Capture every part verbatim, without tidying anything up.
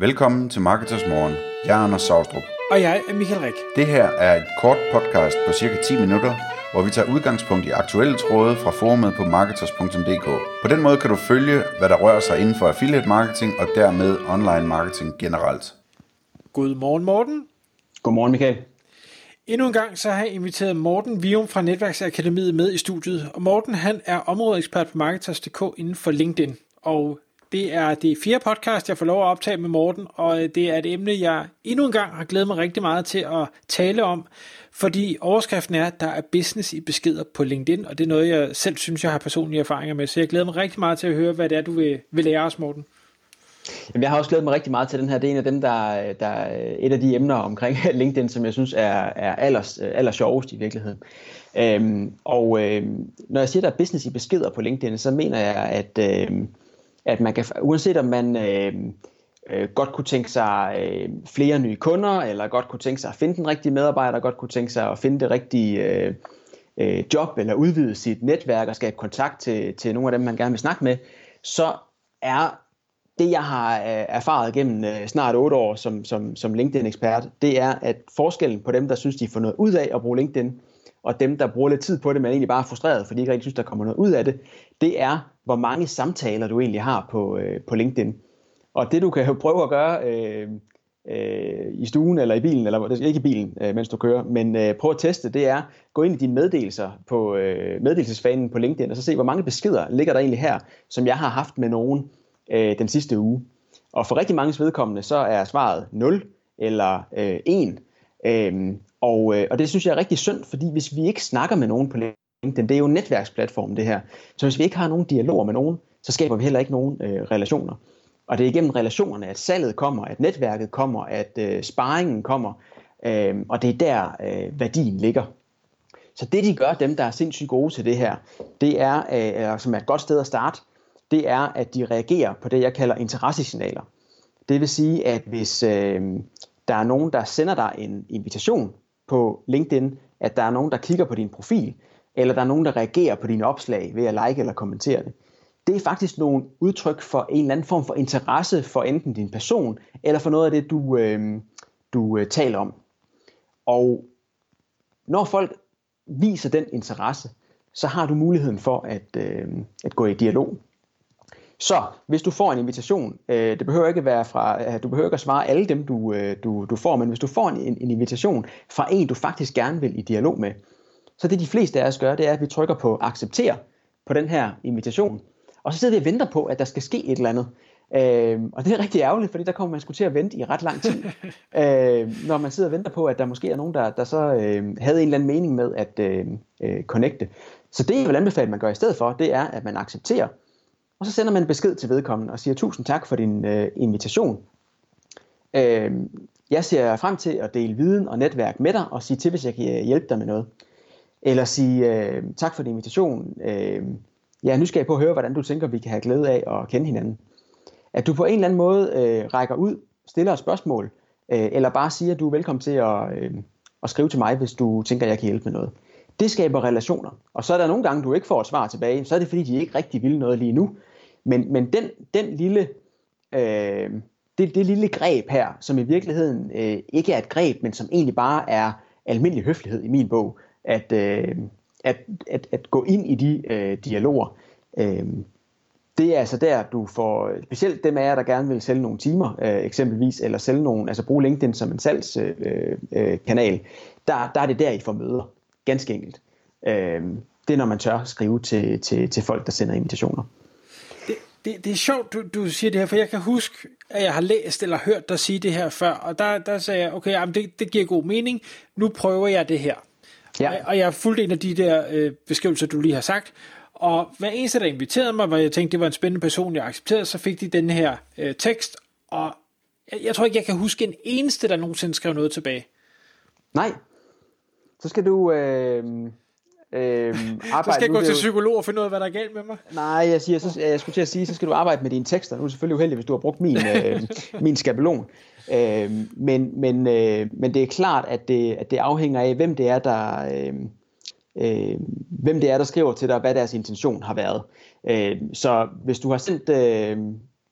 Velkommen til Marketers Morgen. Jeg er Anders Saavstrup. Og jeg er Michael Ræk. Det her er et kort podcast på cirka ti minutter, hvor vi tager udgangspunkt i aktuelle tråde fra forumet på marketers punktum d k. På den måde kan du følge, hvad der rører sig inden for affiliate marketing og dermed online marketing generelt. God morgen, Morten. God morgen, Michael. Endnu en gang så har jeg inviteret Morten Vium fra Netværksakademiet med i studiet. Og Morten, han er områdeekspert på Marketers punktum d k inden for LinkedIn. Og det er det fjerde podcast, jeg får lov at optage med Morten, og det er et emne, jeg endnu en gang har glædet mig rigtig meget til at tale om, fordi overskriften er, at der er business i beskeder på LinkedIn, og det er noget, jeg selv synes, jeg har personlige erfaringer med, så jeg glæder mig rigtig meget til at høre, hvad det er, du vil, vil lære os, Morten. Jamen, jeg har også glædet mig rigtig meget til den her. Det er en af dem, der, der er et af de emner omkring LinkedIn, som jeg synes er, er allers, aller sjovest i virkeligheden. Øhm, og øhm, når jeg siger, der er business i beskeder på LinkedIn, så mener jeg, at... Øhm, at man kan, uanset om man øh, øh, godt kunne tænke sig øh, flere nye kunder, eller godt kunne tænke sig at finde den rigtige medarbejder, godt kunne tænke sig at finde det rigtige øh, øh, job, eller udvide sit netværk og skabe kontakt til, til nogle af dem, man gerne vil snakke med, så er det, jeg har øh, erfaret gennem øh, snart otte år som, som, som LinkedIn-ekspert, det er, at forskellen på dem, der synes, de får noget ud af at bruge LinkedIn, og dem, der bruger lidt tid på det, men egentlig bare er frustreret, fordi de ikke rigtig synes, der kommer noget ud af det, det er, hvor mange samtaler du egentlig har på, øh, på LinkedIn. Og det, du kan jo prøve at gøre øh, øh, i stuen eller i bilen, eller ikke i bilen, øh, mens du kører, men øh, prøv at teste, det er, gå ind i dine meddelelser på øh, meddelelsesfanen på LinkedIn, og så se, hvor mange beskeder ligger der egentlig her, som jeg har haft med nogen øh, den sidste uge. Og for rigtig manges vedkommende, så er svaret nul eller øh, en. Øh, Og, øh, og det synes jeg er rigtig synd, fordi hvis vi ikke snakker med nogen på LinkedIn, det er jo en netværksplatform det her, så hvis vi ikke har nogen dialoger med nogen, så skaber vi heller ikke nogen øh, relationer. Og det er igennem relationerne, at salget kommer, at netværket kommer, at øh, sparringen kommer, øh, og det er der øh, værdien ligger. Så det de gør, dem der er sindssygt gode til det her, det er, øh, som er et godt sted at starte, det er, at de reagerer på det, jeg kalder interessesignaler. Det vil sige, at hvis øh, der er nogen, der sender dig en invitation på LinkedIn, at der er nogen, der kigger på din profil, eller der er nogen, der reagerer på dine opslag ved at like eller kommentere det. Det er faktisk nogle udtryk for en eller anden form for interesse for enten din person, eller for noget af det, du, øh, du øh, taler om. Og når folk viser den interesse, så har du muligheden for at, øh, at gå i dialog. Så hvis du får en invitation, øh, det behøver ikke være fra, du behøver ikke at svare alle dem, du, øh, du, du får, men hvis du får en, en invitation fra en, du faktisk gerne vil i dialog med, så det de fleste af os gør, det er, at vi trykker på acceptere på den her invitation, og så sidder vi og venter på, at der skal ske et eller andet. Øh, og det er rigtig ærgerligt, fordi der kommer man sgu til at vente i ret lang tid, øh, når man sidder og venter på, at der måske er nogen, der, der så øh, havde en eller anden mening med at øh, øh, connecte. Så det, jeg vil anbefale, man gør i stedet for, det er, at man accepterer. Og så sender man en besked til vedkommende og siger, tusind tak for din øh, invitation. Øh, jeg ser frem til at dele viden og netværk med dig, og sige til, hvis jeg kan hjælpe dig med noget. Eller sige, øh, tak for din invitation. Øh, jeg er nysgerrig på at høre, hvordan du tænker, vi kan have glæde af at kende hinanden. At du på en eller anden måde øh, rækker ud, stiller et spørgsmål, øh, eller bare siger, at du er velkommen til at, øh, at skrive til mig, hvis du tænker, jeg kan hjælpe med noget. Det skaber relationer. Og så er der nogle gange, du ikke får et svar tilbage, så er det fordi, de ikke rigtig vil noget lige nu. Men, men den, den lille, øh, det, det lille greb her, som i virkeligheden øh, ikke er et greb, men som egentlig bare er almindelig høflighed i min bog, at, øh, at, at, at gå ind i de øh, dialoger, øh, det er altså der, du får, specielt dem af jer, der gerne vil sælge nogle timer øh, eksempelvis, eller sælge nogle, altså bruge LinkedIn som en salgskanal, øh, øh, der, der er det der, I får møder, ganske enkelt. Øh, det er, når man tør skrive til, til, til folk, der sender invitationer. Det, det er sjovt, du, du siger det her, for jeg kan huske, at jeg har læst eller hørt dig sige det her før, og der, der sagde jeg, okay, jamen det, det giver god mening, nu prøver jeg det her. Ja. Og, og jeg har fulgt en af de der øh, beskrivelser, du lige har sagt, og hver eneste, der inviterede mig, hvor jeg tænkte, det var en spændende person, jeg accepterede, så fik de den her øh, tekst, og jeg, jeg tror ikke, jeg kan huske en eneste, der nogensinde skrev noget tilbage. Nej, så skal du... Øh... Øhm, så skal jeg gå til psykolog og finde ud af, hvad der er galt med mig. Nej, jeg, siger, så, jeg skulle til at sige, så skal du arbejde med dine tekster. Nu er det selvfølgelig uheldigt, hvis du har brugt min, øh, min skabelon. Øh, men, men, øh, men det er klart, at det, at det afhænger af, hvem det er, der, øh, øh, hvem det er, der skriver til dig, og hvad deres intention har været. Øh, så hvis du har sendt øh,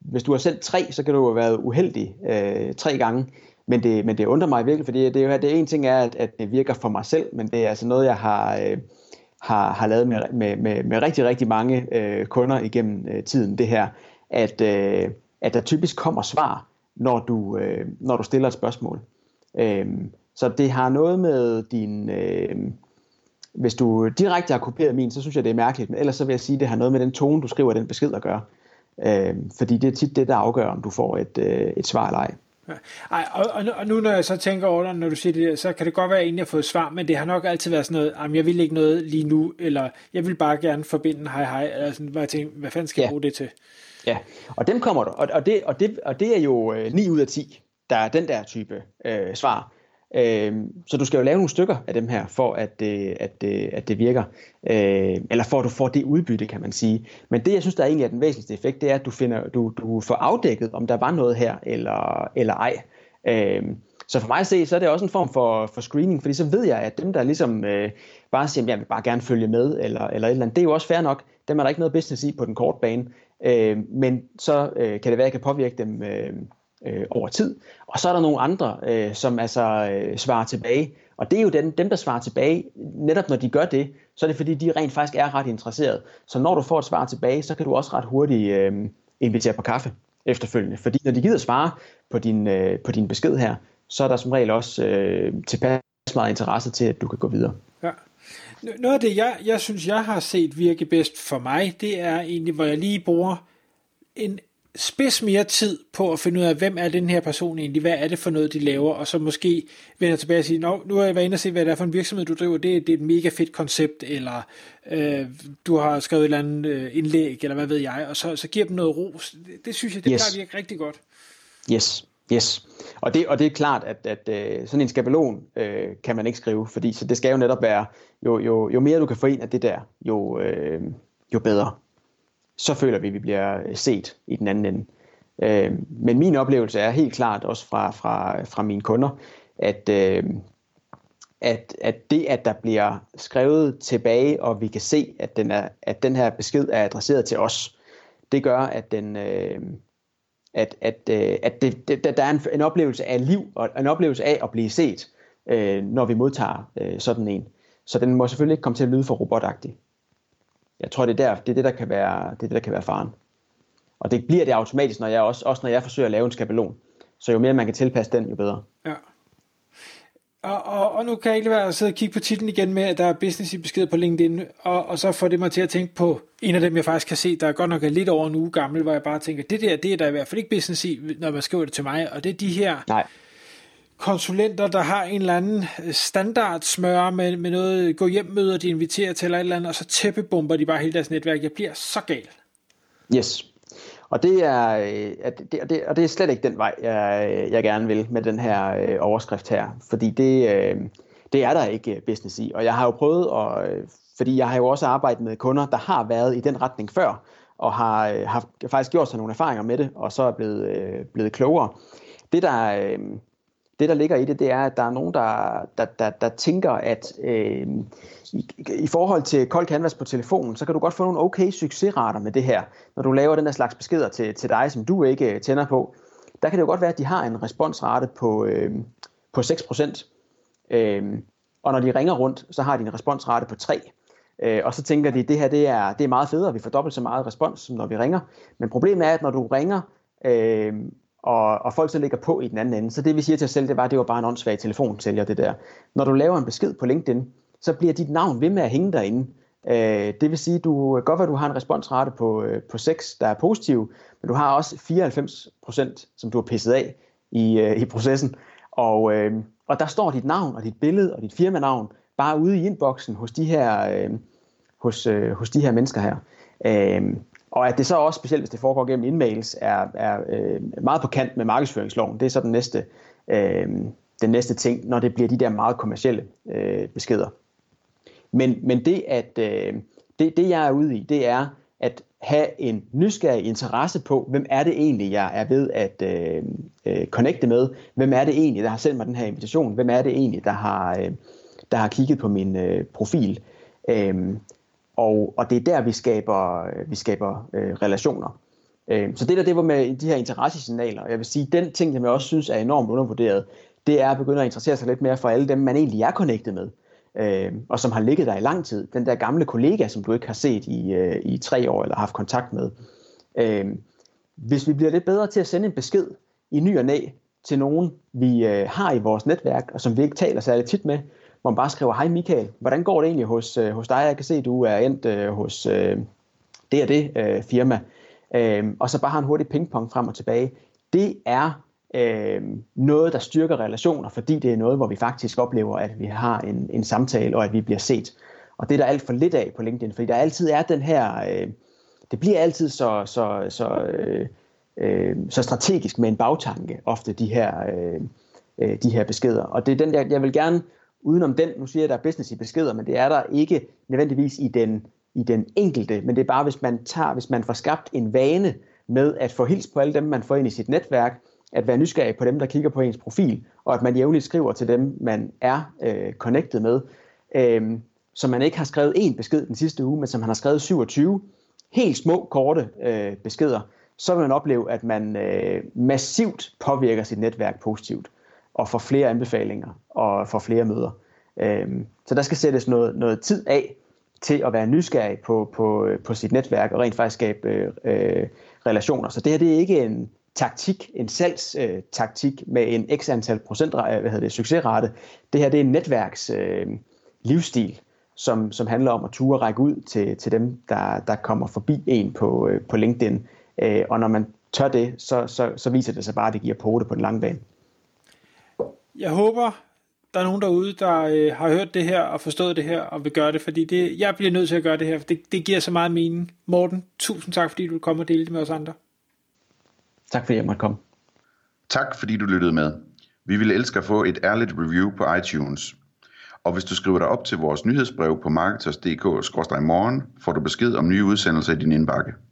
hvis du har sendt tre, så kan du have været uheldig øh, tre gange. Men det, men det undrer mig virkelig, fordi det er jo her, det ene ting er, at, at det virker for mig selv, men det er altså noget, jeg har, øh, har, har lavet med, med, med, med rigtig, rigtig mange øh, kunder igennem øh, tiden, det her, at, øh, at der typisk kommer svar, når du, øh, når du stiller et spørgsmål. Øh, så det har noget med din... Øh, hvis du direkte har kopieret min, så synes jeg, det er mærkeligt, men ellers så vil jeg sige, at det har noget med den tone, du skriver den besked at gøre. Øh, fordi det er tit det, der afgør, om du får et, øh, et svar eller ej. Ja. Ej, og, og nu når jeg så tænker over det, når du siger det der, så kan det godt være, at jeg egentlig har fået svar, men det har nok altid været sådan noget, jamen jeg vil ikke noget lige nu, eller jeg vil bare gerne forbinde hej hej, eller sådan, hvor jeg tænker, hvad fanden skal ja. jeg bruge det til? Ja, og dem kommer der, og, og, det, og, det, og det er jo øh, ni ud af ti, der er den der type øh, svar. Øh, så du skal jo lave nogle stykker af dem her, for at, øh, at, øh, at det virker, øh, eller for at du får det udbytte, kan man sige. Men det jeg synes, der egentlig er den væsentligste effekt, det er, at du, finder, du, du får afdækket, om der var noget her, eller, eller ej. Øh, så for mig at se, så er det også en form for, for screening, fordi så ved jeg, at dem der ligesom øh, bare siger, jeg vil bare gerne følge med, eller, eller et eller andet, det er jo også fair nok, dem er der ikke noget business i på den korte bane, øh, men så øh, kan det være, at jeg kan påvirke dem øh, Øh, over tid, og så er der nogle andre, øh, som altså øh, svarer tilbage, og det er jo den, dem, der svarer tilbage, netop når de gør det, så er det fordi, de rent faktisk er ret interesserede, så når du får et svar tilbage, så kan du også ret hurtigt øh, invitere på kaffe efterfølgende, fordi når de gider svare på din, øh, på din besked her, så er der som regel også øh, tilpas meget interesse til, at du kan gå videre. Ja. Noget af det, jeg, jeg synes, jeg har set virke bedst for mig, det er egentlig, hvor jeg lige bruger en spids mere tid på at finde ud af, hvem er den her person egentlig, hvad er det for noget, de laver, og så måske vender tilbage og sige, nå, nu har jeg været inde og se, hvad det er for en virksomhed, du driver, det, det er et mega fedt koncept, eller øh, du har skrevet et eller andet indlæg, eller hvad ved jeg, og så, så giver dem noget ros. Det, det synes jeg, det yes. plejer at virke rigtig godt. Yes, yes. Og det, og det er klart, at, at, at sådan en skabelon øh, kan man ikke skrive, fordi så det skal jo netop være, jo, jo, jo mere du kan få en af det der, jo, øh, jo bedre. Så føler vi, at vi bliver set i den anden ende. Øh, men min oplevelse er helt klart, også fra, fra, fra mine kunder, at, øh, at, at det, at der bliver skrevet tilbage, og vi kan se, at den, er, at den her besked er adresseret til os, det gør, at, den, øh, at, at, øh, at det, det, der er en, en oplevelse af liv, og en oplevelse af at blive set, øh, når vi modtager øh, sådan en. Så den må selvfølgelig ikke komme til at lyde for robotagtig. Jeg tror, det er, der, det, er det, der kan være, det er det, der kan være faren. Og det bliver det automatisk, når jeg også, også når jeg forsøger at lave en skabelon. Så jo mere man kan tilpasse den, jo bedre. Ja. Og, og, og nu kan jeg ikke være at sidde og kigge på titlen igen med, at der er business i besked på LinkedIn, og, og så får det mig til at tænke på en af dem, jeg faktisk kan se, der er godt nok er lidt over en uge gammel, hvor jeg bare tænker, det der, det er der i hvert fald ikke business i, når man skriver det til mig, og det er de her... Nej. Konsulenter, der har en eller anden standardsmøre med, med noget gå hjem møder, de inviterer til eller et eller andet, og så tæppebomber de bare hele deres netværk. Jeg bliver så gal. Yes. Og det er, det, og det, og det er slet ikke den vej, jeg, jeg gerne vil med den her øh, overskrift her. Fordi det, øh, det er der ikke business i. Og jeg har jo prøvet, og, øh, fordi jeg har jo også arbejdet med kunder, der har været i den retning før, og har øh, haft, faktisk gjort sig nogle erfaringer med det, og så er blevet, øh, blevet klogere. Det der... Øh, Det, der ligger i det, det er, at der er nogen, der, der, der, der tænker, at øh, i, i forhold til kold canvas på telefonen, så kan du godt få nogle okay succesrater med det her. Når du laver den der slags beskeder til, til dig, som du ikke tænder på, der kan det jo godt være, at de har en responsrate på, øh, på seks procent. Øh, og når de ringer rundt, så har de en responsrate på tre procent. Øh, og så tænker de, at det her det er, det er meget federe, vi får dobbelt så meget respons, som når vi ringer. Men problemet er, at når du ringer... Øh, Og, og folk så ligger på i den anden ende. Så det vi siger til os selv, det var, det var bare en åndssvag telefonsælger, det der. Når du laver en besked på LinkedIn, så bliver dit navn ved med at hænge derinde. Øh, det vil sige, du godt være, du har en responsrate på, på seks, der er positiv, men du har også fireoghalvfems procent, som du har pisset af i, øh, i processen. Og, øh, og der står dit navn og dit billede og dit firmanavn bare ude i inboxen hos de her, øh, hos, øh, hos de her mennesker her. Øh, Og at det så også, specielt hvis det foregår gennem indmails, er, er øh, meget på kant med markedsføringsloven. Det er så den næste, øh, den næste ting, når det bliver de der meget kommercielle øh, beskeder. Men, men det, at, øh, det, det, jeg er ude i, det er at have en nysgerrig interesse på, hvem er det egentlig, jeg er ved at øh, øh, connecte med? Hvem er det egentlig, der har sendt mig den her invitation? Hvem er det egentlig, der har, øh, der har kigget på min øh, profil? Øh, Og, og det er der, vi skaber, vi skaber øh, relationer. Så det der, det var med de her interessesignaler, og jeg vil sige, den ting, som jeg også synes er enormt undervurderet, det er at begynde at interessere sig lidt mere for alle dem, man egentlig er connectet med, og som har ligget der i lang tid. Den der gamle kollega, som du ikke har set i, i tre år, eller haft kontakt med. Hvis vi bliver lidt bedre til at sende en besked i ny og næ til nogen, vi har i vores netværk, og som vi ikke taler særlig tit med, hvor man bare skriver, hej Michael, hvordan går det egentlig hos, hos dig? Jeg kan se, at du er endt hos det og det firma. Øhm, og så bare har en hurtig pingpong frem og tilbage. Det er øhm, noget, der styrker relationer, fordi det er noget, hvor vi faktisk oplever, at vi har en, en samtale, og at vi bliver set. Og det er der alt for lidt af på LinkedIn, fordi der altid er den her, øh, det bliver altid så, så, så, øh, øh, så strategisk med en bagtanke, ofte de her, øh, øh, de her beskeder. Og det er den, jeg, jeg vil gerne, udenom den, nu siger jeg, der er business i beskeder, men det er der ikke nødvendigvis i den i den enkelte, men det er bare, hvis man tager, hvis man får skabt en vane med at få hils på alle dem, man får ind i sit netværk, at være nysgerrig på dem, der kigger på ens profil, og at man jævnligt skriver til dem, man er øh, connected med, øh, som man ikke har skrevet én besked den sidste uge, men som man har skrevet syvogtyve, helt små, korte øh, beskeder, så vil man opleve, at man øh, massivt påvirker sit netværk positivt, og får flere anbefalinger, og får flere møder. Øh, så der skal sættes noget, noget tid af, til at være nysgerrig på, på, på sit netværk og rent faktisk skabe øh, relationer. Så det her, det er ikke en taktik, en salgstaktik øh, med en x antal procent hvad hedder det, succesrate. Det her, det er en netværks øh, livsstil, som, som handler om at ture og række ud til, til dem, der, der kommer forbi en på, øh, på LinkedIn. Øh, og når man tør det, så, så, så viser det sig bare, at det giver pote på den lange bane. Jeg håber... Der er nogen derude, der øh, har hørt det her og forstået det her og vil gøre det, fordi det, jeg bliver nødt til at gøre det her, for det, det giver så meget mening. Morten, tusind tak, fordi du kom og delte det med os andre. Tak fordi jeg måtte komme. Tak fordi du lyttede med. Vi ville elske at få et ærligt review på iTunes. Og hvis du skriver dig op til vores nyhedsbrev på marketers punktum d k skråstreg morgen, får du besked om nye udsendelser i din indbakke.